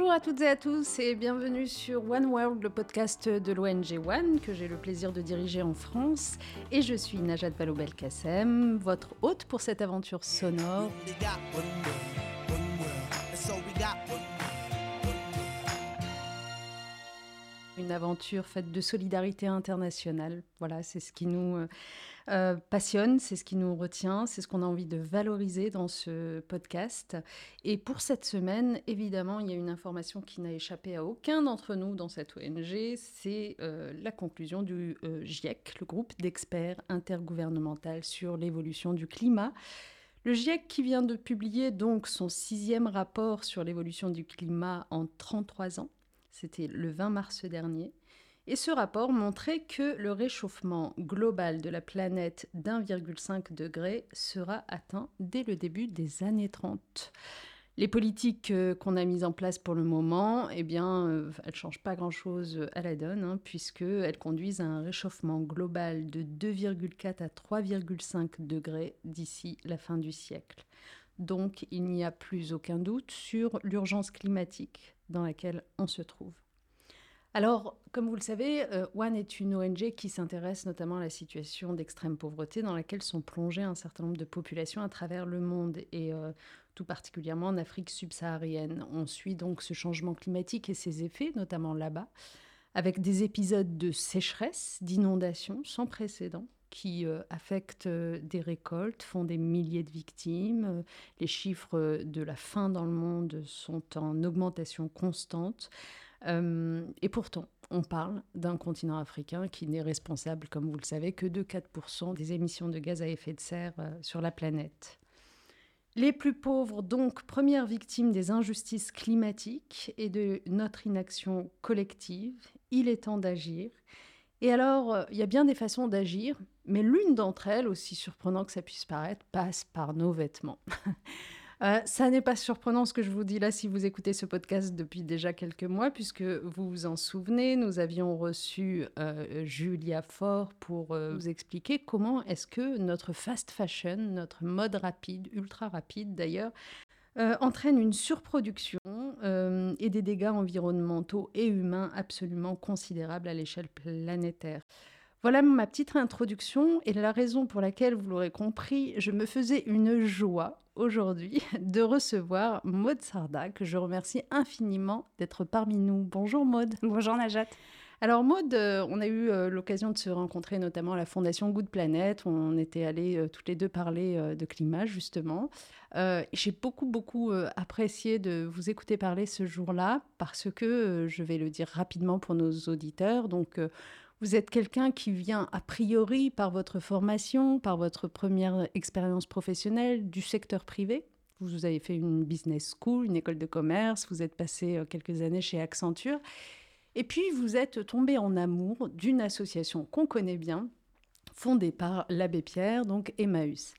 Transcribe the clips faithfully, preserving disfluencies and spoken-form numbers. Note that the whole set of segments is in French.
Bonjour à toutes et à tous et bienvenue sur One World, le podcast de l'O N G One que j'ai le plaisir de diriger en France. Et je suis Najat Vallaud-Belkacem, votre hôte pour cette aventure sonore. Une aventure faite de solidarité internationale. Voilà, c'est ce qui nous euh, passionne, c'est ce qui nous retient, c'est ce qu'on a envie de valoriser dans ce podcast. Et pour cette semaine, évidemment, il y a une information qui n'a échappé à aucun d'entre nous dans cette O N G, c'est euh, la conclusion du euh, GIEC, le groupe d'experts intergouvernemental sur l'évolution du climat. Le GIEC qui vient de publier donc son sixième rapport sur l'évolution du climat en trente-trois ans. C'était le vingt mars dernier, et ce rapport montrait que le réchauffement global de la planète d'un virgule cinq degré sera atteint dès le début des années trente. Les politiques qu'on a mises en place pour le moment, eh bien, elles ne changent pas grand-chose à la donne, hein, puisqu'elles conduisent à un réchauffement global de deux virgule quatre à trois virgule cinq degrés d'ici la fin du siècle. Donc, il n'y a plus aucun doute sur l'urgence climatique dans laquelle on se trouve. Alors, comme vous le savez, One est une O N G qui s'intéresse notamment à la situation d'extrême pauvreté dans laquelle sont plongées un certain nombre de populations à travers le monde, et euh, tout particulièrement en Afrique subsaharienne. On suit donc ce changement climatique et ses effets, notamment là-bas, avec des épisodes de sécheresse, d'inondations sans précédent, qui euh, affectent euh, des récoltes, font des milliers de victimes. Euh, les chiffres euh, de la faim dans le monde sont en augmentation constante. Euh, et pourtant, on parle d'un continent africain qui n'est responsable, comme vous le savez, que de quatre pour cent des émissions de gaz à effet de serre euh, sur la planète. Les plus pauvres, donc, premières victimes des injustices climatiques et de notre inaction collective. Il est temps d'agir. Et alors, il y a bien des façons d'agir, mais l'une d'entre elles, aussi surprenant que ça puisse paraître, passe par nos vêtements. euh, ça n'est pas surprenant ce que je vous dis là si vous écoutez ce podcast depuis déjà quelques mois, puisque vous vous en souvenez, nous avions reçu euh, Julia Faure pour euh, vous expliquer comment est-ce que notre fast fashion, notre mode rapide, ultra rapide d'ailleurs, Euh, entraîne une surproduction euh, et des dégâts environnementaux et humains absolument considérables à l'échelle planétaire. Voilà ma petite introduction et la raison pour laquelle, vous l'aurez compris, je me faisais une joie aujourd'hui de recevoir Maud Sarda, que je remercie infiniment d'être parmi nous. Bonjour Maud. Bonjour Najat. Alors Maud, euh, on a eu euh, l'occasion de se rencontrer notamment à la Fondation Good Planet. On était allées euh, toutes les deux parler euh, de climat justement. Euh, j'ai beaucoup, beaucoup euh, apprécié de vous écouter parler ce jour-là parce que, euh, je vais le dire rapidement pour nos auditeurs, donc euh, vous êtes quelqu'un qui vient a priori par votre formation, par votre première expérience professionnelle du secteur privé. Vous avez fait une business school, une école de commerce, vous êtes passé euh, quelques années chez Accenture. Et puis, vous êtes tombé en amour d'une association qu'on connaît bien, fondée par l'abbé Pierre, donc Emmaüs.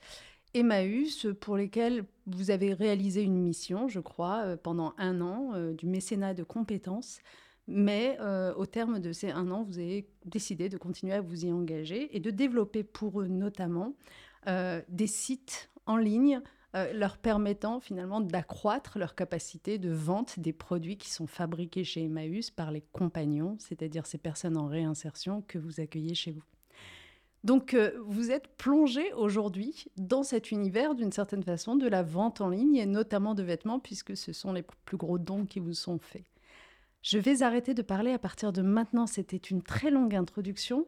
Emmaüs, pour lesquels vous avez réalisé une mission, je crois, pendant un an, euh, du mécénat de compétences. Mais euh, au terme de ces un an, vous avez décidé de continuer à vous y engager et de développer pour eux notamment euh, des sites en ligne Euh, leur permettant finalement d'accroître leur capacité de vente des produits qui sont fabriqués chez Emmaüs par les compagnons, c'est-à-dire ces personnes en réinsertion que vous accueillez chez vous. Donc, euh, vous êtes plongé aujourd'hui dans cet univers, d'une certaine façon, de la vente en ligne, et notamment de vêtements, puisque ce sont les plus gros dons qui vous sont faits. Je vais arrêter de parler à partir de maintenant, c'était une très longue introduction,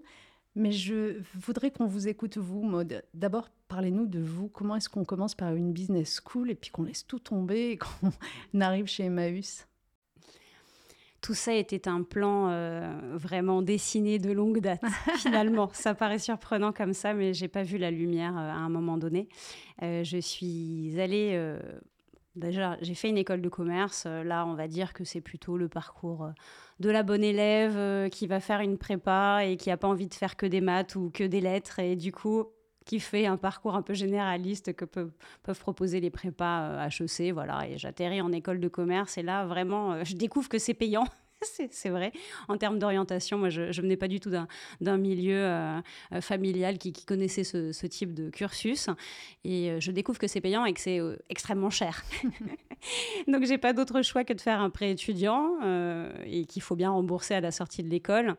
mais je voudrais qu'on vous écoute, vous, Maud. D'abord, parlez-nous de vous. Comment est-ce qu'on commence par une business school et puis qu'on laisse tout tomber et qu'on arrive chez Emmaüs ? Tout ça était un plan euh, vraiment dessiné de longue date, finalement. Ça paraît surprenant comme ça, mais je n'ai pas vu la lumière euh, à un moment donné. Euh, je suis allée... Euh, Déjà, j'ai fait une école de commerce. Là, on va dire que c'est plutôt le parcours de la bonne élève qui va faire une prépa et qui n'a pas envie de faire que des maths ou que des lettres. Et du coup, qui fait un parcours un peu généraliste que peuvent, peuvent proposer les prépas H E C. Voilà. Et j'atterris en école de commerce. Et là, vraiment, je découvre que c'est payant. c'est, c'est vrai. En termes d'orientation, moi, je ne venais pas du tout d'un, d'un milieu euh, familial qui, qui connaissait ce, ce type de cursus. Et je découvre que c'est payant et que c'est euh, extrêmement cher. Donc, je n'ai pas d'autre choix que de faire un prêt étudiant euh, et qu'il faut bien rembourser à la sortie de l'école.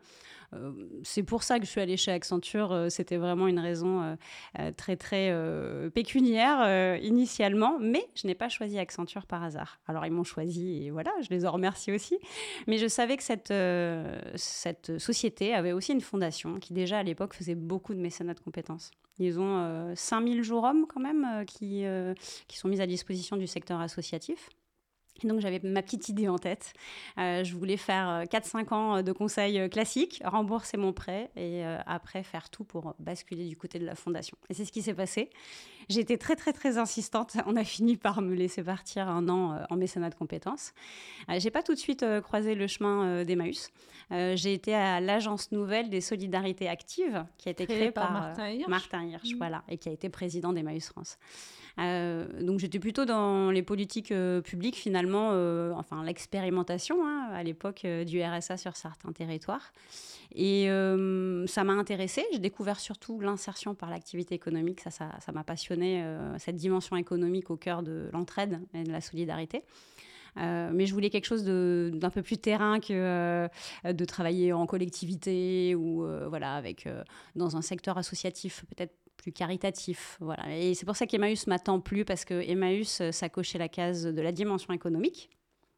Euh, c'est pour ça que je suis allée chez Accenture. Euh, c'était vraiment une raison euh, très, très euh, pécuniaire euh, initialement. Mais je n'ai pas choisi Accenture par hasard. Alors, ils m'ont choisi et voilà, je les en remercie aussi. Mais je savais que cette, euh, cette société avait aussi une fondation qui, déjà à l'époque, faisait beaucoup de mécénat de compétences. Ils ont euh, cinq mille jours hommes quand même euh, qui, euh, qui sont mis à disposition du secteur associatif. Et donc, j'avais ma petite idée en tête. Euh, je voulais faire quatre à cinq ans de conseils classiques, rembourser mon prêt et euh, après faire tout pour basculer du côté de la fondation. Et c'est ce qui s'est passé. J'ai été très, très, très insistante. On a fini par me laisser partir un an euh, en mécénat de compétences. Euh, je n'ai pas tout de suite euh, croisé le chemin euh, d'Emmaüs. Euh, j'ai été à l'Agence Nouvelle des Solidarités Actives qui a été créée, créée par, par Martin Hirsch, Martin Hirsch mmh. voilà, et qui a été président d'Emmaüs France. Euh, donc, j'étais plutôt dans les politiques euh, publiques, finalement. Euh, enfin, l'expérimentation hein, à l'époque euh, du R S A sur certains territoires. Et euh, ça m'a intéressée. J'ai découvert surtout l'insertion par l'activité économique. Ça, ça, ça m'a passionnée, euh, cette dimension économique au cœur de l'entraide et de la solidarité. Euh, mais je voulais quelque chose de, d'un peu plus terrain que euh, de travailler en collectivité ou euh, voilà, avec, euh, dans un secteur associatif peut-être plus caritatif. Voilà. Et c'est pour ça qu'Emmaüs m'a tant plu, parce que Emmaüs, ça cochait la case de la dimension économique.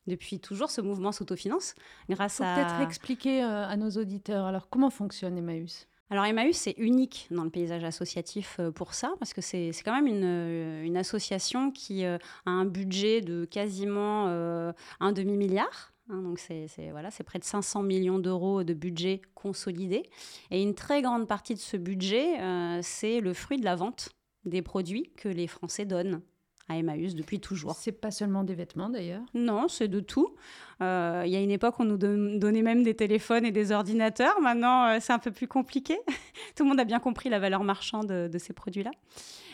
Depuis toujours, ce mouvement s'autofinance grâce à... Il faut peut-être expliquer euh, à nos auditeurs, alors comment fonctionne Emmaüs ? Alors Emmaüs, c'est unique dans le paysage associatif pour ça, parce que c'est, c'est quand même une, une association qui euh, a un budget de quasiment euh, un demi-milliard. Hein, donc c'est, c'est, voilà, c'est près de cinq cents millions d'euros de budget consolidé. Et une très grande partie de ce budget, euh, c'est le fruit de la vente des produits que les Français donnent à Emmaüs depuis toujours. C'est pas seulement des vêtements d'ailleurs. Non, c'est de tout. Il euh, y a une époque, on nous don- donnait même des téléphones et des ordinateurs. Maintenant, euh, c'est un peu plus compliqué. Tout le monde a bien compris la valeur marchande de, de ces produits-là.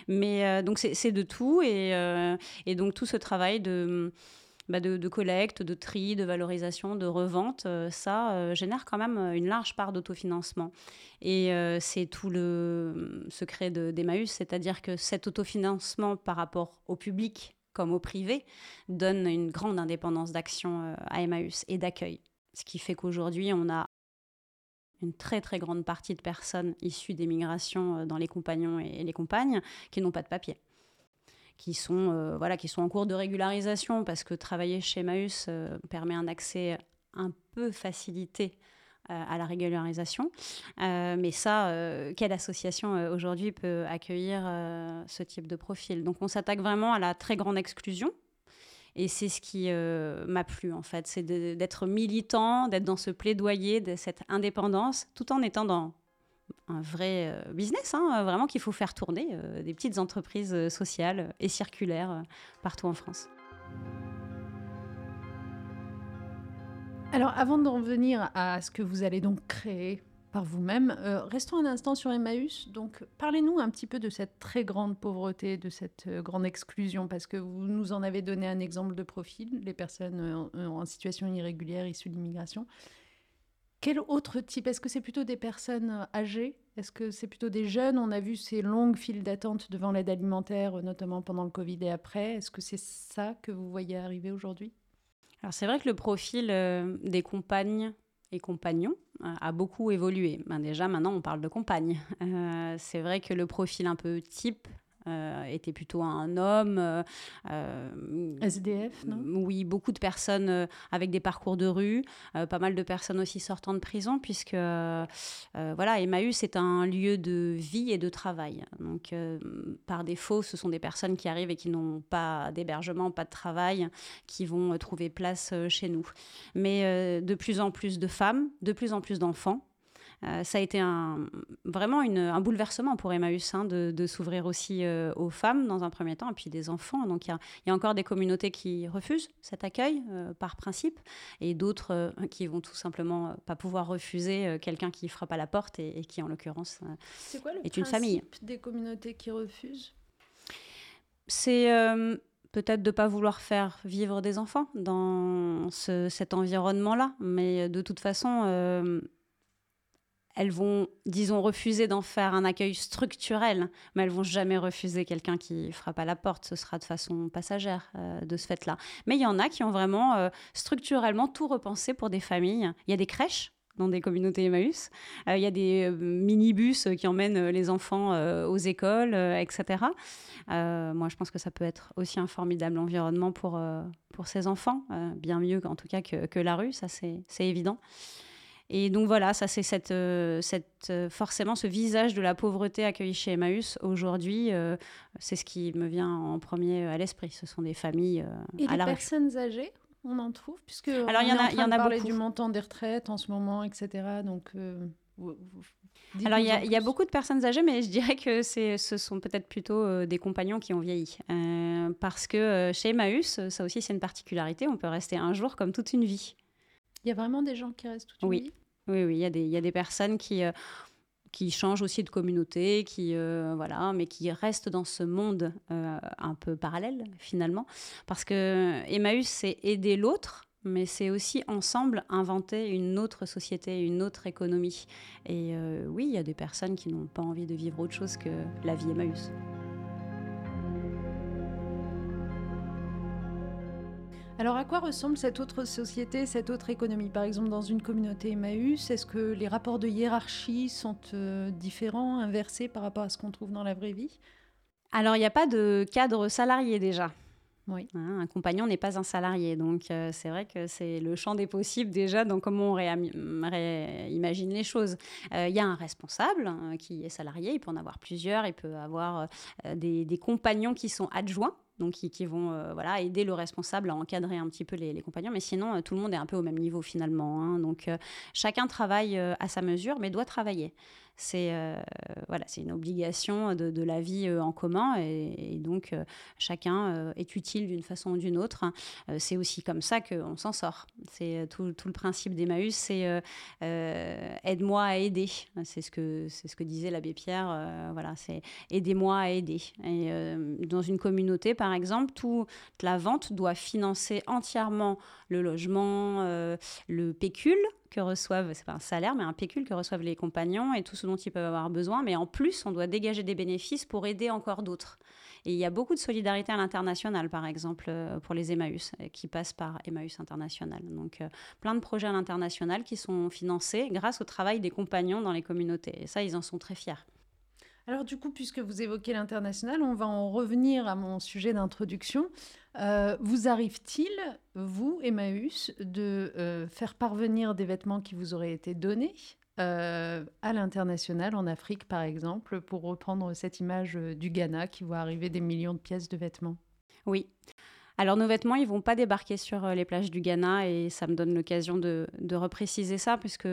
Mais euh, donc c'est, c'est de tout. Et, euh, et donc tout ce travail de... Bah de, de collecte, de tri, de valorisation, de revente, euh, ça euh, génère quand même une large part d'autofinancement. Et euh, c'est tout le secret de, d'Emmaüs, c'est-à-dire que cet autofinancement par rapport au public comme au privé donne une grande indépendance d'action euh, à Emmaüs et d'accueil. Ce qui fait qu'aujourd'hui, on a une très très grande partie de personnes issues des migrations euh, dans les compagnons et les compagnes qui n'ont pas de papier. Qui sont, euh, voilà, qui sont en cours de régularisation, parce que travailler chez Emmaüs euh, permet un accès un peu facilité euh, à la régularisation. Euh, mais ça, euh, quelle association euh, aujourd'hui peut accueillir euh, ce type de profil ? Donc on s'attaque vraiment à la très grande exclusion. Et c'est ce qui euh, m'a plu, en fait. C'est de, d'être militant, d'être dans ce plaidoyer, de cette indépendance, tout en étant dans... un vrai business, hein, vraiment qu'il faut faire tourner, euh, des petites entreprises sociales et circulaires euh, partout en France. Alors, avant d'en venir à ce que vous allez donc créer par vous-même, euh, restons un instant sur Emmaüs. Donc, parlez-nous un petit peu de cette très grande pauvreté, de cette euh, grande exclusion, parce que vous nous en avez donné un exemple de profil, les personnes euh, en situation irrégulière issues de l'immigration. Quel autre type ? Est-ce que c'est plutôt des personnes âgées ? Est-ce que c'est plutôt des jeunes ? On a vu ces longues files d'attente devant l'aide alimentaire, notamment pendant le Covid et après. Est-ce que c'est ça que vous voyez arriver aujourd'hui ? Alors c'est vrai que le profil euh, des compagnes et compagnons euh, a beaucoup évolué. Ben déjà, maintenant, on parle de compagnes. Euh, c'est vrai que le profil un peu type... Euh, était plutôt un homme euh, euh, S D F, non ? Oui, beaucoup de personnes euh, avec des parcours de rue, euh, pas mal de personnes aussi sortant de prison, puisque euh, voilà, Emmaüs est un lieu de vie et de travail, donc euh, par défaut ce sont des personnes qui arrivent et qui n'ont pas d'hébergement, pas de travail, qui vont euh, trouver place euh, chez nous, mais euh, de plus en plus de femmes, de plus en plus d'enfants. Euh, ça a été un, vraiment une, un bouleversement pour Emmaüs, hein, de, de s'ouvrir aussi euh, aux femmes dans un premier temps, et puis des enfants. Donc il y, y a encore des communautés qui refusent cet accueil euh, par principe, et d'autres euh, qui vont tout simplement pas pouvoir refuser euh, quelqu'un qui frappe à la porte et, et qui en l'occurrence euh, C'est quoi le est une famille. C'est quoi le principe des communautés qui refusent ? C'est euh, peut-être de ne pas vouloir faire vivre des enfants dans ce, cet environnement-là. Mais de toute façon, euh, elles vont, disons, refuser d'en faire un accueil structurel, mais elles ne vont jamais refuser quelqu'un qui frappe à la porte. Ce sera de façon passagère euh, de ce fait-là. Mais il y en a qui ont vraiment euh, structurellement tout repensé pour des familles. Il y a des crèches dans des communautés Emmaüs. Il euh, y a des euh, minibus qui emmènent les enfants euh, aux écoles, euh, et cetera. Euh, moi, je pense que ça peut être aussi un formidable environnement pour, euh, pour ces enfants, euh, bien mieux en tout cas que, que la rue, ça c'est, c'est évident. Et donc voilà, ça c'est cette, euh, cette, euh, forcément ce visage de la pauvreté accueillie chez Emmaüs. Aujourd'hui, euh, c'est ce qui me vient en premier à l'esprit. Ce sont des familles euh, à la rue. Et les personnes âgées ? On en trouve, puisque alors, on y en a, est en train y en de parler beaucoup. Du montant des retraites en ce moment, et cetera. Donc, euh, alors, il y, y a beaucoup de personnes âgées, mais je dirais que c'est, ce sont peut-être plutôt euh, des compagnons qui ont vieilli. Euh, parce que euh, chez Emmaüs, ça aussi, c'est une particularité. On peut rester un jour comme toute une vie. Il y a vraiment des gens qui restent toute une oui. vie ? Oui, oui, il y, y a des personnes qui... Euh, qui changent aussi de communauté, qui, euh, voilà, mais qui restent dans ce monde euh, un peu parallèle, finalement. Parce que Emmaüs, c'est aider l'autre, mais c'est aussi ensemble inventer une autre société, une autre économie. Et euh, oui, il y a des personnes qui n'ont pas envie de vivre autre chose que la vie Emmaüs. Alors, à quoi ressemble cette autre société, cette autre économie ? Par exemple, dans une communauté Emmaüs, est-ce que les rapports de hiérarchie sont euh, différents, inversés par rapport à ce qu'on trouve dans la vraie vie ? Alors, il n'y a pas de cadre salarié déjà. Oui. Hein, un compagnon n'est pas un salarié. Donc, euh, c'est vrai que c'est le champ des possibles déjà dans comment on réam- réimagine les choses. Il euh, y a un responsable hein, qui est salarié. Il peut en avoir plusieurs. Il peut avoir euh, des, des compagnons qui sont adjoints. Donc, qui, qui vont euh, voilà, aider le responsable à encadrer un petit peu les, les compagnons. Mais sinon, euh, tout le monde est un peu au même niveau, finalement. Hein. Donc, euh, chacun travaille euh, à sa mesure, mais doit travailler. C'est, euh, voilà, c'est une obligation de, de la vie euh, en commun. Et, et donc, euh, chacun euh, est utile d'une façon ou d'une autre. Euh, c'est aussi comme ça qu'on s'en sort. C'est tout, tout le principe d'Emmaüs, c'est euh, euh, « aide-moi à aider ». C'est ce que, c'est ce que disait l'abbé Pierre. Euh, voilà, c'est « aidez-moi à aider ». Et euh, dans une communauté, par Par exemple, toute la vente doit financer entièrement le logement, euh, le pécule que reçoivent, c'est pas un salaire, mais un pécule que reçoivent les compagnons et tout ce dont ils peuvent avoir besoin. Mais en plus, on doit dégager des bénéfices pour aider encore d'autres. Et il y a beaucoup de solidarité à l'international, par exemple, pour les Emmaüs, qui passent par Emmaüs International. Donc, euh, plein de projets à l'international qui sont financés grâce au travail des compagnons dans les communautés. Et ça, ils en sont très fiers. Alors du coup, puisque vous évoquez l'international, on va en revenir à mon sujet d'introduction. Euh, vous arrive-t-il, vous, Emmaüs, de euh, faire parvenir des vêtements qui vous auraient été donnés euh, à l'international, en Afrique par exemple, pour reprendre cette image du Ghana qui voit arriver des millions de pièces de vêtements ? Oui. Alors, nos vêtements, ils ne vont pas débarquer sur les plages du Ghana et ça me donne l'occasion de, de repréciser ça, puisque...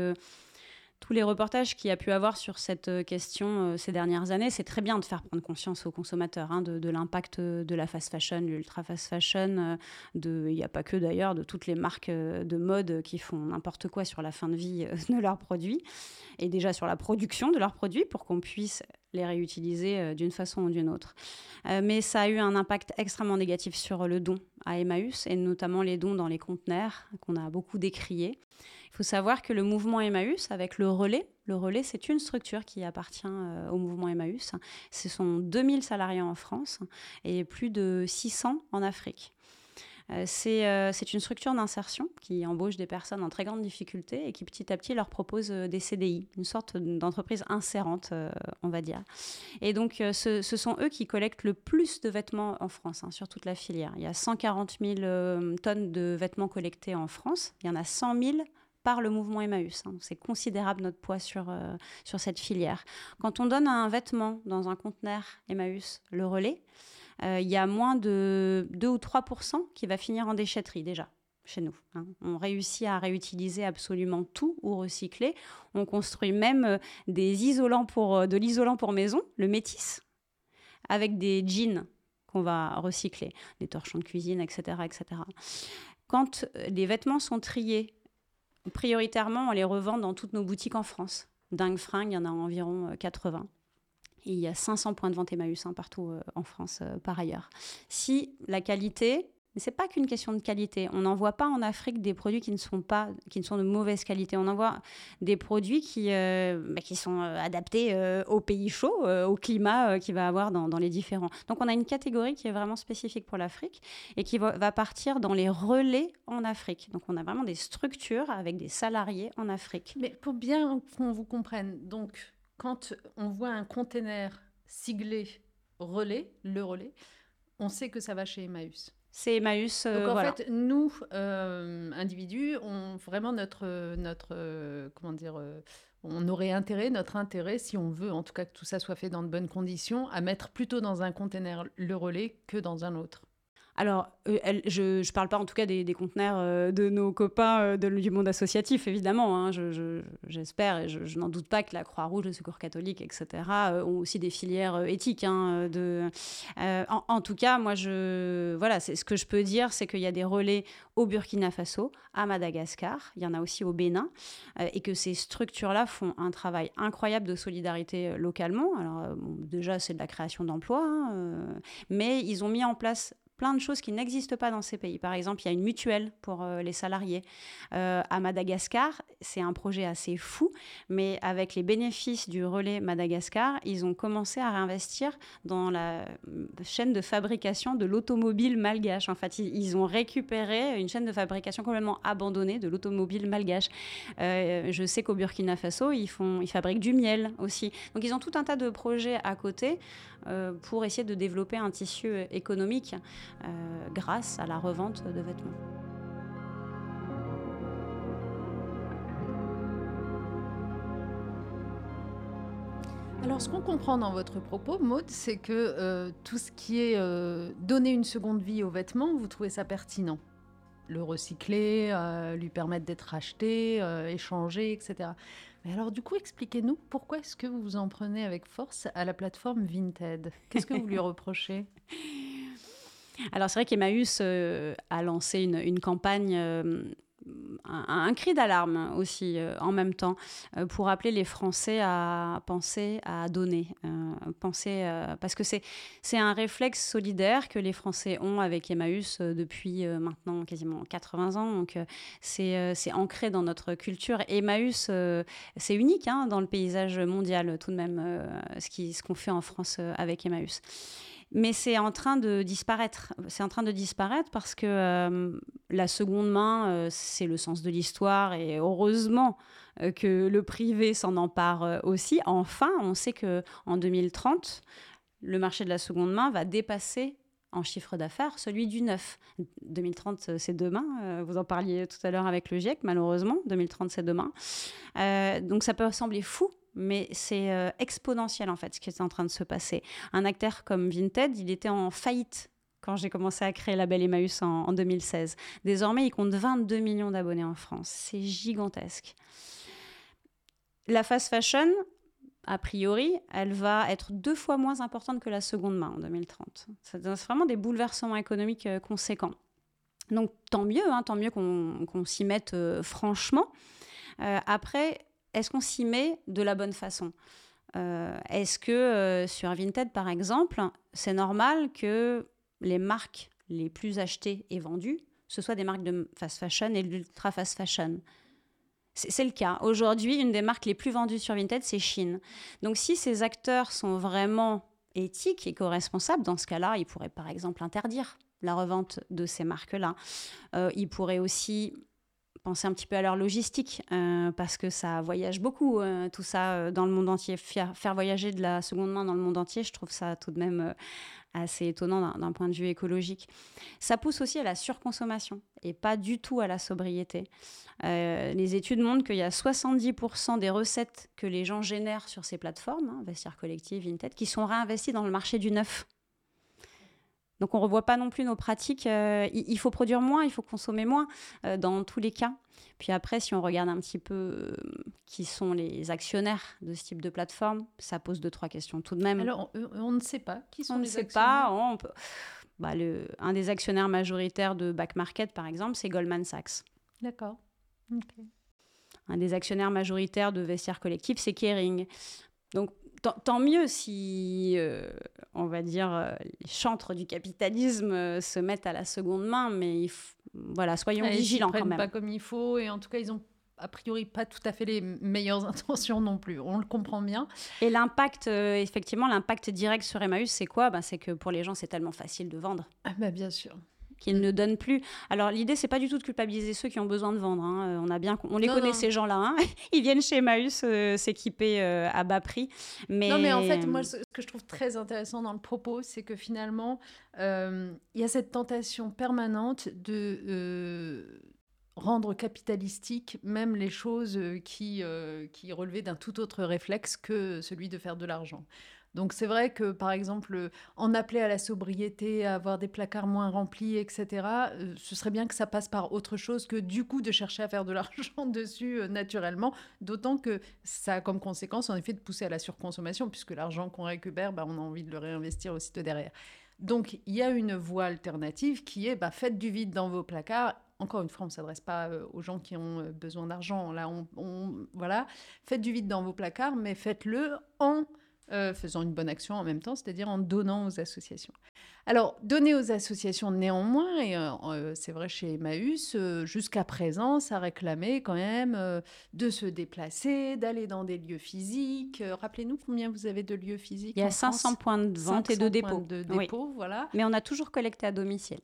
tous les reportages qu'il y a pu avoir sur cette question euh, ces dernières années, c'est très bien de faire prendre conscience aux consommateurs hein, de, de l'impact de la fast fashion, de l'ultra fast fashion, il n'y a pas que d'ailleurs, de toutes les marques de mode qui font n'importe quoi sur la fin de vie euh, de leurs produits, et déjà sur la production de leurs produits pour qu'on puisse les réutiliser euh, d'une façon ou d'une autre. Euh, mais ça a eu un impact extrêmement négatif sur le don à Emmaüs, et notamment les dons dans les conteneurs qu'on a beaucoup décriés. Il faut savoir que le mouvement Emmaüs, avec le relais, le relais, c'est une structure qui appartient euh, au mouvement Emmaüs. Ce sont deux mille salariés en France et plus de six cents en Afrique. Euh, c'est, euh, c'est une structure d'insertion qui embauche des personnes en très grande difficulté et qui petit à petit leur propose euh, des C D I, une sorte d'entreprise insérante, euh, on va dire. Et donc, euh, ce, ce sont eux qui collectent le plus de vêtements en France, hein, sur toute la filière. Il y a cent quarante mille euh, tonnes de vêtements collectés en France. Il y en a cent mille par le mouvement Emmaüs. Hein. C'est considérable notre poids sur, euh, sur cette filière. Quand on donne un vêtement dans un conteneur Emmaüs, le relais, il euh, y a moins de deux ou trois pour cent qui va finir en déchetterie déjà, chez nous. Hein. On réussit à réutiliser absolument tout ou recycler. On construit même euh, des isolants pour, euh, de l'isolant pour maison, le métis, avec des jeans qu'on va recycler, des torchons de cuisine, et cetera, et cetera. Quand les vêtements sont triés, prioritairement, on les revend dans toutes nos boutiques en France. Dingue fringue, il y en a environ quatre-vingts. Et il y a cinq cents points de vente Emmaüs hein, partout euh, en France euh, par ailleurs. Si la qualité... Mais ce n'est pas qu'une question de qualité. On n'envoie pas en Afrique des produits qui ne sont pas, qui ne sont de mauvaise qualité. On envoie des produits qui, euh, bah, qui sont adaptés euh, au pays chaud, euh, au climat euh, qu'il va avoir dans, dans les différents. Donc, on a une catégorie qui est vraiment spécifique pour l'Afrique et qui va, va partir dans les relais en Afrique. Donc, on a vraiment des structures avec des salariés en Afrique. Mais pour bien qu'on vous comprenne, donc, quand on voit un conteneur siglé relais, le relais, on sait que ça va chez Emmaüs. C'est Emmaüs. Euh, Donc en voilà. fait, nous, euh, individus, on vraiment notre notre euh, comment dire, euh, on aurait intérêt, notre intérêt, si on veut, en tout cas que tout ça soit fait dans de bonnes conditions, à mettre plutôt dans un conteneur le relais que dans un autre. Alors, euh, elle, je ne parle pas en tout cas des, des conteneurs euh, de nos copains euh, de, du monde associatif, évidemment. Hein, je, je, j'espère, et je, je n'en doute pas que la Croix-Rouge, le Secours catholique, et cetera euh, ont aussi des filières euh, éthiques. Hein, de, euh, en, en tout cas, moi, je, voilà, c'est, ce que je peux dire, c'est qu'il y a des relais au Burkina Faso, à Madagascar, il y en a aussi au Bénin, euh, et que ces structures-là font un travail incroyable de solidarité euh, localement. Alors, euh, bon, déjà, c'est de la création d'emplois, hein, euh, mais ils ont mis en place plein de choses qui n'existent pas dans ces pays. Par exemple, il y a une mutuelle pour euh, les salariés. Euh, à Madagascar, c'est un projet assez fou, mais avec les bénéfices du relais Madagascar, ils ont commencé à réinvestir dans la chaîne de fabrication de l'automobile malgache. En fait, ils, ils ont récupéré une chaîne de fabrication complètement abandonnée de l'automobile malgache. Euh, je sais qu'au Burkina Faso, ils, font, ils fabriquent du miel aussi. Donc, ils ont tout un tas de projets à côté euh, pour essayer de développer un tissu économique. Euh, grâce à la revente de vêtements. Alors, ce qu'on comprend dans votre propos, Maud, c'est que euh, tout ce qui est euh, donner une seconde vie aux vêtements, vous trouvez ça pertinent. Le recycler, euh, lui permettre d'être acheté, euh, échangé, et cetera. Mais alors, du coup, expliquez-nous pourquoi est-ce que vous vous en prenez avec force à la plateforme Vinted ? Qu'est-ce que vous lui reprochez ? Alors, c'est vrai qu'Emmaüs euh, a lancé une, une campagne, euh, un, un cri d'alarme aussi, euh, en même temps, euh, pour appeler les Français à penser à donner. Euh, penser, euh, parce que c'est, c'est un réflexe solidaire que les Français ont avec Emmaüs euh, depuis euh, maintenant quasiment quatre-vingts ans. Donc, euh, c'est, euh, c'est ancré dans notre culture. Emmaüs, euh, c'est unique hein, dans le paysage mondial, tout de même, euh, ce, qui, ce qu'on fait en France euh, avec Emmaüs. Mais c'est en train de disparaître. C'est en train de disparaître parce que euh, la seconde main, euh, c'est le sens de l'histoire. Et heureusement euh, que le privé s'en empare euh, aussi. Enfin, on sait qu'en deux mille trente, le marché de la seconde main va dépasser en chiffre d'affaires celui du neuf. deux mille trente, c'est demain. Euh, vous en parliez tout à l'heure avec le GIEC, malheureusement. deux mille trente, c'est demain. Euh, donc, ça peut sembler fou. Mais c'est euh, exponentiel, en fait, ce qui est en train de se passer. Un acteur comme Vinted, il était en faillite quand j'ai commencé à créer la Belle Emmaüs en, en deux mille seize. Désormais, il compte vingt-deux millions d'abonnés en France. C'est gigantesque. La fast fashion, a priori, elle va être deux fois moins importante que la seconde main en deux mille trente. C'est vraiment des bouleversements économiques euh, conséquents. Donc, tant mieux, hein, tant mieux qu'on, qu'on s'y mette euh, franchement. Euh, après... Est-ce qu'on s'y met de la bonne façon ? euh, Est-ce que euh, sur Vinted, par exemple, c'est normal que les marques les plus achetées et vendues, ce soient des marques de fast fashion et d'ultra fast fashion ? C'est, c'est le cas. Aujourd'hui, une des marques les plus vendues sur Vinted, c'est Shein. Donc, si ces acteurs sont vraiment éthiques et co-responsables, dans ce cas-là, ils pourraient, par exemple, interdire la revente de ces marques-là. Euh, ils pourraient aussi... penser un petit peu à leur logistique, euh, parce que ça voyage beaucoup, euh, tout ça, euh, dans le monde entier. Faire, faire voyager de la seconde main dans le monde entier, je trouve ça tout de même euh, assez étonnant d'un, d'un point de vue écologique. Ça pousse aussi à la surconsommation et pas du tout à la sobriété. Euh, les études montrent qu'il y a soixante-dix pour cent des recettes que les gens génèrent sur ces plateformes, hein, Vestiaire Collective, Vinted, qui sont réinvesties dans le marché du neuf. Donc, on ne revoit pas non plus nos pratiques. Euh, il faut produire moins, il faut consommer moins euh, dans tous les cas. Puis après, si on regarde un petit peu euh, qui sont les actionnaires de ce type de plateforme, ça pose deux, trois questions tout de même. Alors, on, on ne sait pas qui sont on les actionnaires. On ne sait pas. On peut... bah, le, un des actionnaires majoritaires de Back Market, par exemple, c'est Goldman Sachs. D'accord. Okay. Un des actionnaires majoritaires de Vestiaire Collective, c'est Kering. Donc, Tant, tant mieux si, euh, on va dire, euh, les chantres du capitalisme euh, se mettent à la seconde main, mais il f... voilà, soyons ah, vigilants quand même. Ils ne prennent pas comme il faut, et en tout cas, ils ont a priori pas tout à fait les meilleures intentions non plus, on le comprend bien. Et l'impact, euh, effectivement, l'impact direct sur Emmaüs, c'est quoi? Ben, c'est que pour les gens, c'est tellement facile de vendre. Ah bah, bien sûr. Qu'ils mmh. ne donnent plus. Alors, l'idée, c'est pas du tout de culpabiliser ceux qui ont besoin de vendre. Hein. On, a bien, on les non, connaît, non. ces gens-là. Hein. Ils viennent chez Emmaüs euh, s'équiper euh, à bas prix. Mais... Non, mais en fait, moi, ce que je trouve très intéressant dans le propos, c'est que finalement, il euh, y a cette tentation permanente de... Euh... rendre capitalistique même les choses qui, euh, qui relevaient d'un tout autre réflexe que celui de faire de l'argent. Donc c'est vrai que, par exemple, en appeler à la sobriété, à avoir des placards moins remplis, et cetera, euh, ce serait bien que ça passe par autre chose que du coup de chercher à faire de l'argent dessus euh, naturellement, d'autant que ça a comme conséquence en effet de pousser à la surconsommation, puisque l'argent qu'on récupère, bah, on a envie de le réinvestir aussitôt derrière. Donc il y a une voie alternative qui est bah, faites du vide dans vos placards. Encore une fois, on ne s'adresse pas aux gens qui ont besoin d'argent. Là, on, on, voilà. Faites du vide dans vos placards, mais faites-le en euh, faisant une bonne action en même temps, c'est-à-dire en donnant aux associations. Alors, donner aux associations néanmoins, et euh, c'est vrai chez Emmaüs, euh, jusqu'à présent, ça réclamait quand même euh, de se déplacer, d'aller dans des lieux physiques. Euh, rappelez-nous combien vous avez de lieux physiques. Il y a cinq cents France. Points de vente et de dépôt. De dépôt oui. voilà. Mais on a toujours collecté à domicile.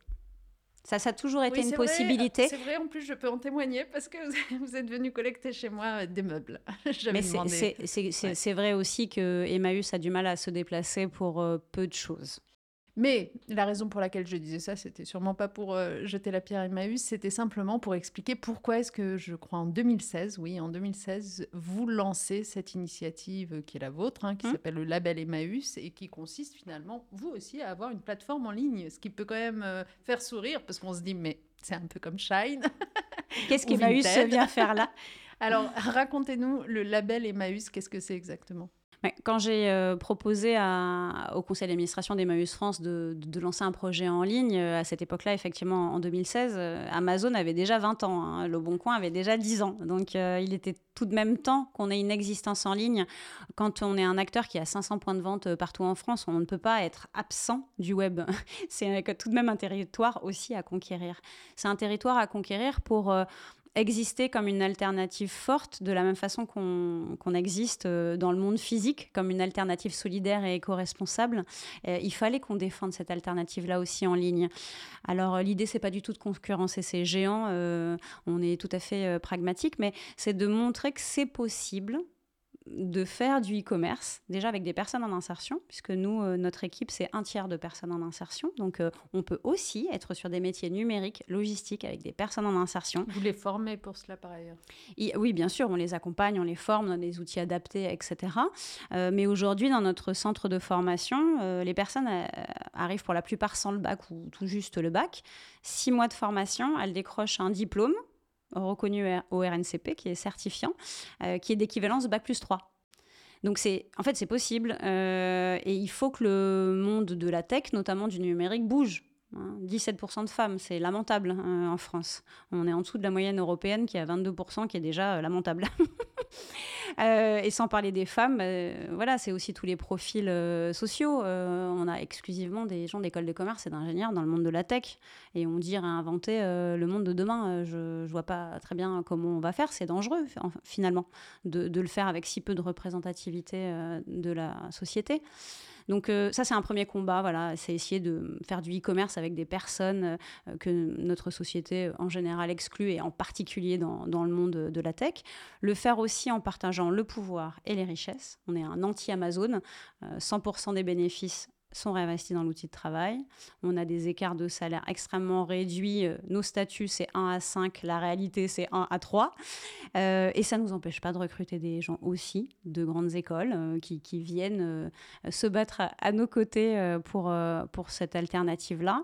Ça, ça a toujours été oui, une possibilité. Vrai, c'est vrai, en plus, je peux en témoigner parce que vous êtes venu collecter chez moi des meubles. Mais c'est, c'est, c'est, c'est, ouais. c'est vrai aussi que Emmaüs a du mal à se déplacer pour euh, peu de choses. Mais la raison pour laquelle je disais ça, c'était sûrement pas pour euh, jeter la pierre à Emmaüs, c'était simplement pour expliquer pourquoi est-ce que, je crois, en deux mille seize, oui, en deux mille seize, vous lancez cette initiative qui est la vôtre, hein, qui mmh. s'appelle le label Emmaüs et qui consiste finalement, vous aussi, à avoir une plateforme en ligne, ce qui peut quand même euh, faire sourire parce qu'on se dit, mais c'est un peu comme Shein. Qu'est-ce qu'Emmaüs vient faire là? Alors, racontez-nous le label Emmaüs, qu'est-ce que c'est exactement? Quand j'ai euh, proposé à, au conseil d'administration d'Emmaüs France de, de, de lancer un projet en ligne, euh, à cette époque-là, effectivement, en deux mille seize, euh, Amazon avait déjà vingt ans, hein, Le Bon Coin avait déjà dix ans. Donc, euh, il était tout de même temps qu'on ait une existence en ligne. Quand on est un acteur qui a cinq cents points de vente partout en France, on ne peut pas être absent du web. C'est tout de même un territoire aussi à conquérir. C'est un territoire à conquérir pour... Euh, exister comme une alternative forte, de la même façon qu'on, qu'on existe dans le monde physique, comme une alternative solidaire et éco-responsable. Euh, il fallait qu'on défende cette alternative-là aussi en ligne. Alors, l'idée, c'est pas du tout de concurrencer ces géants, euh, on est tout à fait euh, pragmatique, mais c'est de montrer que c'est possible de faire du e-commerce, déjà avec des personnes en insertion, puisque nous, euh, notre équipe, c'est un tiers de personnes en insertion. Donc, euh, on peut aussi être sur des métiers numériques, logistiques, avec des personnes en insertion. Vous les formez pour cela, par ailleurs? Et, oui, bien sûr, on les accompagne, on les forme, on a des outils adaptés, et cetera. Euh, mais aujourd'hui, dans notre centre de formation, euh, les personnes euh, arrivent pour la plupart sans le bac ou tout juste le bac. Six mois de formation, elles décrochent un diplôme reconnu au R N C P, qui est certifiant, euh, qui est d'équivalence bac plus trois. Donc, c'est, en fait, c'est possible. Euh, et il faut que le monde de la tech, notamment du numérique, bouge. Hein, dix-sept pour cent de femmes, c'est lamentable euh, en France. On est en dessous de la moyenne européenne qui est à vingt-deux pour cent, qui est déjà euh, lamentable. euh, et sans parler des femmes, euh, voilà, c'est aussi tous les profils euh, sociaux. Euh, on a exclusivement des gens d'écoles de commerce et d'ingénieurs dans le monde de la tech. Et on dit réinventer euh, le monde de demain. Euh, je ne vois pas très bien comment on va faire. C'est dangereux, finalement, de, de le faire avec si peu de représentativité euh, de la société. Donc euh, ça, c'est un premier combat, voilà. C'est essayer de faire du e-commerce avec des personnes euh, que notre société en général exclut, et en particulier dans, dans le monde de la tech. Le faire aussi en partageant le pouvoir et les richesses. On est un anti-Amazon, euh, cent pour cent des bénéfices sont réinvestis dans l'outil de travail. On a des écarts de salaire extrêmement réduits. Nos statuts, c'est un à cinq. La réalité, c'est un à trois. Euh, et ça ne nous empêche pas de recruter des gens aussi de grandes écoles euh, qui, qui viennent euh, se battre à, à nos côtés euh, pour, euh, pour cette alternative-là.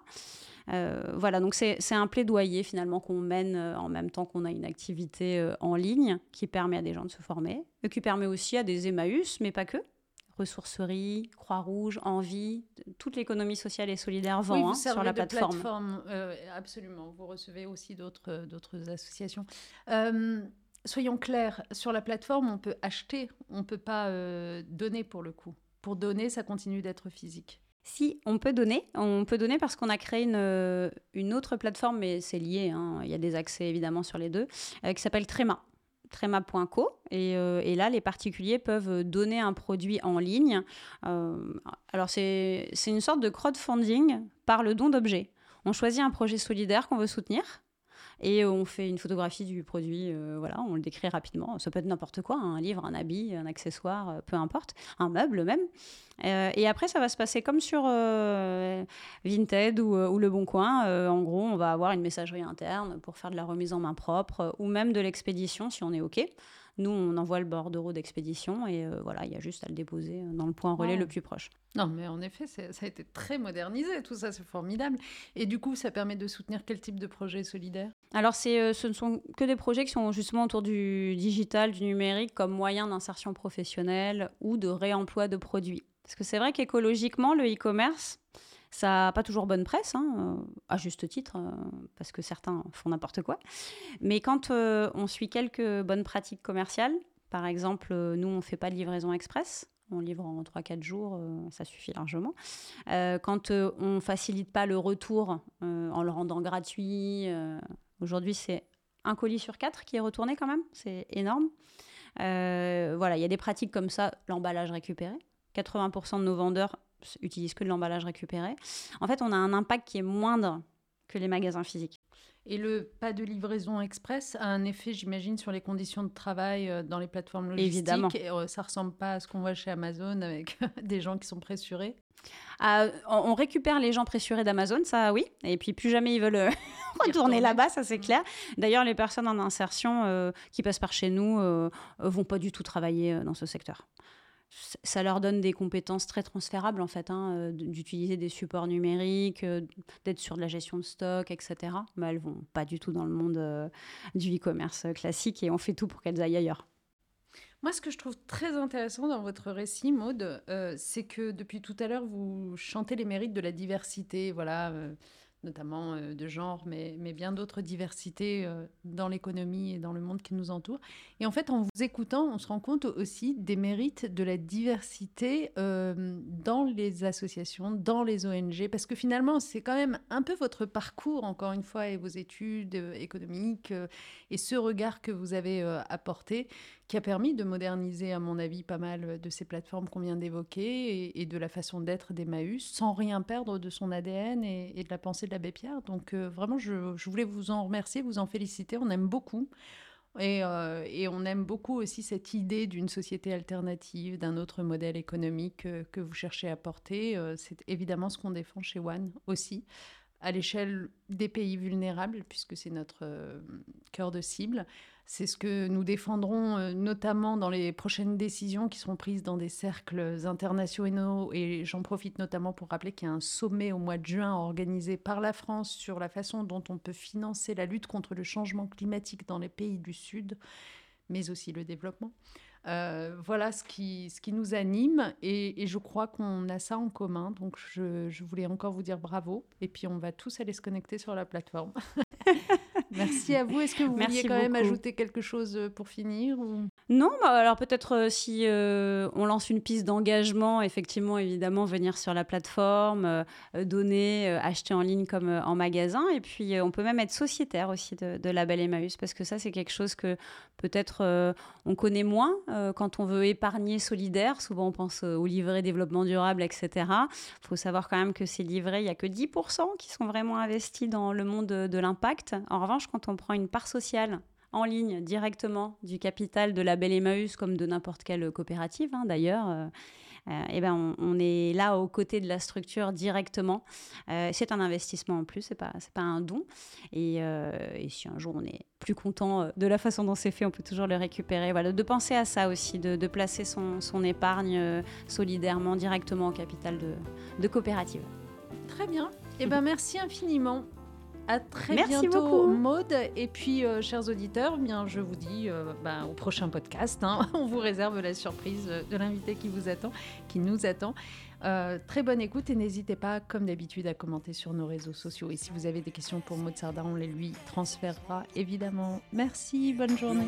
Euh, voilà, donc c'est, c'est un plaidoyer finalement qu'on mène euh, en même temps qu'on a une activité euh, en ligne qui permet à des gens de se former, et qui permet aussi à des Emmaüs, mais pas que. Ressourcerie, Croix-Rouge, Envie, toute l'économie sociale et solidaire vend oui, hein, sur la plateforme. plateforme euh, absolument, vous recevez aussi d'autres, d'autres associations. Euh, soyons clairs, sur la plateforme, on peut acheter, on ne peut pas euh, donner pour le coup. Pour donner, ça continue d'être physique. Si, on peut donner. On peut donner parce qu'on a créé une, une autre plateforme, mais c'est lié, hein. Il y a des accès évidemment sur les deux, euh, qui s'appelle Tréma. Tréma point co et, euh, et là, les particuliers peuvent donner un produit en ligne. Euh, alors, c'est, c'est une sorte de crowdfunding par le don d'objets. On choisit un projet solidaire qu'on veut soutenir et on fait une photographie du produit. Euh, voilà, on le décrit rapidement. Ça peut être n'importe quoi, hein, un livre, un habit, un accessoire, peu importe, un meuble même. Euh, et après, ça va se passer comme sur euh, Vinted ou, ou Le Bon Coin. Euh, en gros, on va avoir une messagerie interne pour faire de la remise en main propre euh, ou même de l'expédition si on est OK. Nous, on envoie le bordereau d'expédition et euh, voilà, il y a juste à le déposer dans le point relais ouais. le plus proche. Non, mais en effet, c'est, ça a été très modernisé. Tout ça, c'est formidable. Et du coup, ça permet de soutenir quel type de projet solidaire ? Alors, c'est, euh, ce ne sont que des projets qui sont justement autour du digital, du numérique, comme moyen d'insertion professionnelle ou de réemploi de produits. Parce que c'est vrai qu'écologiquement, le e-commerce, ça n'a pas toujours bonne presse, hein, euh, à juste titre, euh, parce que certains font n'importe quoi. Mais quand euh, on suit quelques bonnes pratiques commerciales, par exemple, euh, nous, on ne fait pas de livraison express, on livre en trois à quatre jours, euh, ça suffit largement. Euh, quand euh, on ne facilite pas le retour euh, en le rendant gratuit, euh, aujourd'hui, c'est un colis sur quatre qui est retourné quand même, c'est énorme. Euh, voilà, il y a des pratiques comme ça, l'emballage récupéré. quatre-vingts pour cent de nos vendeurs utilisent que de l'emballage récupéré. En fait, on a un impact qui est moindre que les magasins physiques. Et le pas de livraison express a un effet, j'imagine, sur les conditions de travail dans les plateformes logistiques. Évidemment. Et ça ne ressemble pas à ce qu'on voit chez Amazon avec des gens qui sont pressurés. Euh, on récupère les gens pressurés d'Amazon, ça oui. Et puis plus jamais ils veulent euh, retourner là-bas, ça c'est clair. D'ailleurs, les personnes en insertion euh, qui passent par chez nous euh, vont pas du tout travailler euh, dans ce secteur. Ça leur donne des compétences très transférables, en fait, hein, d'utiliser des supports numériques, d'être sur de la gestion de stock, et cetera. Mais elles ne vont pas du tout dans le monde euh, du e-commerce classique et on fait tout pour qu'elles aillent ailleurs. Moi, ce que je trouve très intéressant dans votre récit, Maud, euh, c'est que depuis tout à l'heure, vous chantez les mérites de la diversité, voilà, euh, notamment euh, de genre, mais, mais bien d'autres diversités euh, dans l'économie et dans le monde qui nous entoure. Et en fait, en vous écoutant, on se rend compte aussi des mérites de la diversité euh, dans les associations, dans les O N G, parce que finalement, c'est quand même un peu votre parcours, encore une fois, et vos études économiques, euh, et ce regard que vous avez euh, apporté, qui a permis de moderniser, à mon avis, pas mal de ces plateformes qu'on vient d'évoquer, et, et de la façon d'être d'Emmaüs, sans rien perdre de son A D N et, et de la pensée de l'abbé Pierre. Donc euh, vraiment, je, je voulais vous en remercier, vous en féliciter. On aime beaucoup. Et, euh, et on aime beaucoup aussi cette idée d'une société alternative, d'un autre modèle économique euh, que vous cherchez à porter. Euh, c'est évidemment ce qu'on défend chez One aussi, à l'échelle des pays vulnérables, puisque c'est notre euh, cœur de cible. C'est ce que nous défendrons euh, notamment dans les prochaines décisions qui seront prises dans des cercles internationaux. Et j'en profite notamment pour rappeler qu'il y a un sommet au mois de juin organisé par la France sur la façon dont on peut financer la lutte contre le changement climatique dans les pays du Sud, mais aussi le développement. Euh, voilà ce qui, ce qui nous anime et, et je crois qu'on a ça en commun, donc je, je voulais encore vous dire bravo et puis on va tous aller se connecter sur la plateforme. Merci à vous. Est-ce que vous Merci vouliez quand beaucoup. Même ajouter quelque chose pour finir ou... Non, bah, alors peut-être euh, si euh, on lance une piste d'engagement, effectivement, évidemment, venir sur la plateforme, euh, donner, euh, acheter en ligne comme euh, en magasin et puis euh, on peut même être sociétaire aussi de, de Label Emmaüs parce que ça c'est quelque chose que peut-être euh, on connaît moins. Quand on veut épargner solidaire, souvent on pense au livret développement durable, et cetera. Il faut savoir quand même que ces livrets, il n'y a que dix pour cent qui sont vraiment investis dans le monde de l'impact. En revanche, quand on prend une part sociale en ligne directement du capital de Label Emmaüs, comme de n'importe quelle coopérative hein, d'ailleurs, euh, euh, et ben on, on est là aux côtés de la structure directement. Euh, c'est un investissement en plus, ce n'est pas, c'est pas un don. Et, euh, et si un jour on est plus content de la façon dont c'est fait, on peut toujours le récupérer. Voilà, de penser à ça aussi, de, de placer son, son épargne solidairement, directement au capital de, de coopérative. Très bien. Et ben merci infiniment. À très Merci bientôt, beaucoup. Maud. Et puis, euh, chers auditeurs, bien, je vous dis euh, bah, au prochain podcast. Hein, on vous réserve la surprise de l'invité qui vous attend, qui nous attend. Euh, très bonne écoute et n'hésitez pas, comme d'habitude, à commenter sur nos réseaux sociaux. Et si vous avez des questions pour Maud Sarda, on les lui transférera, évidemment. Merci, bonne journée.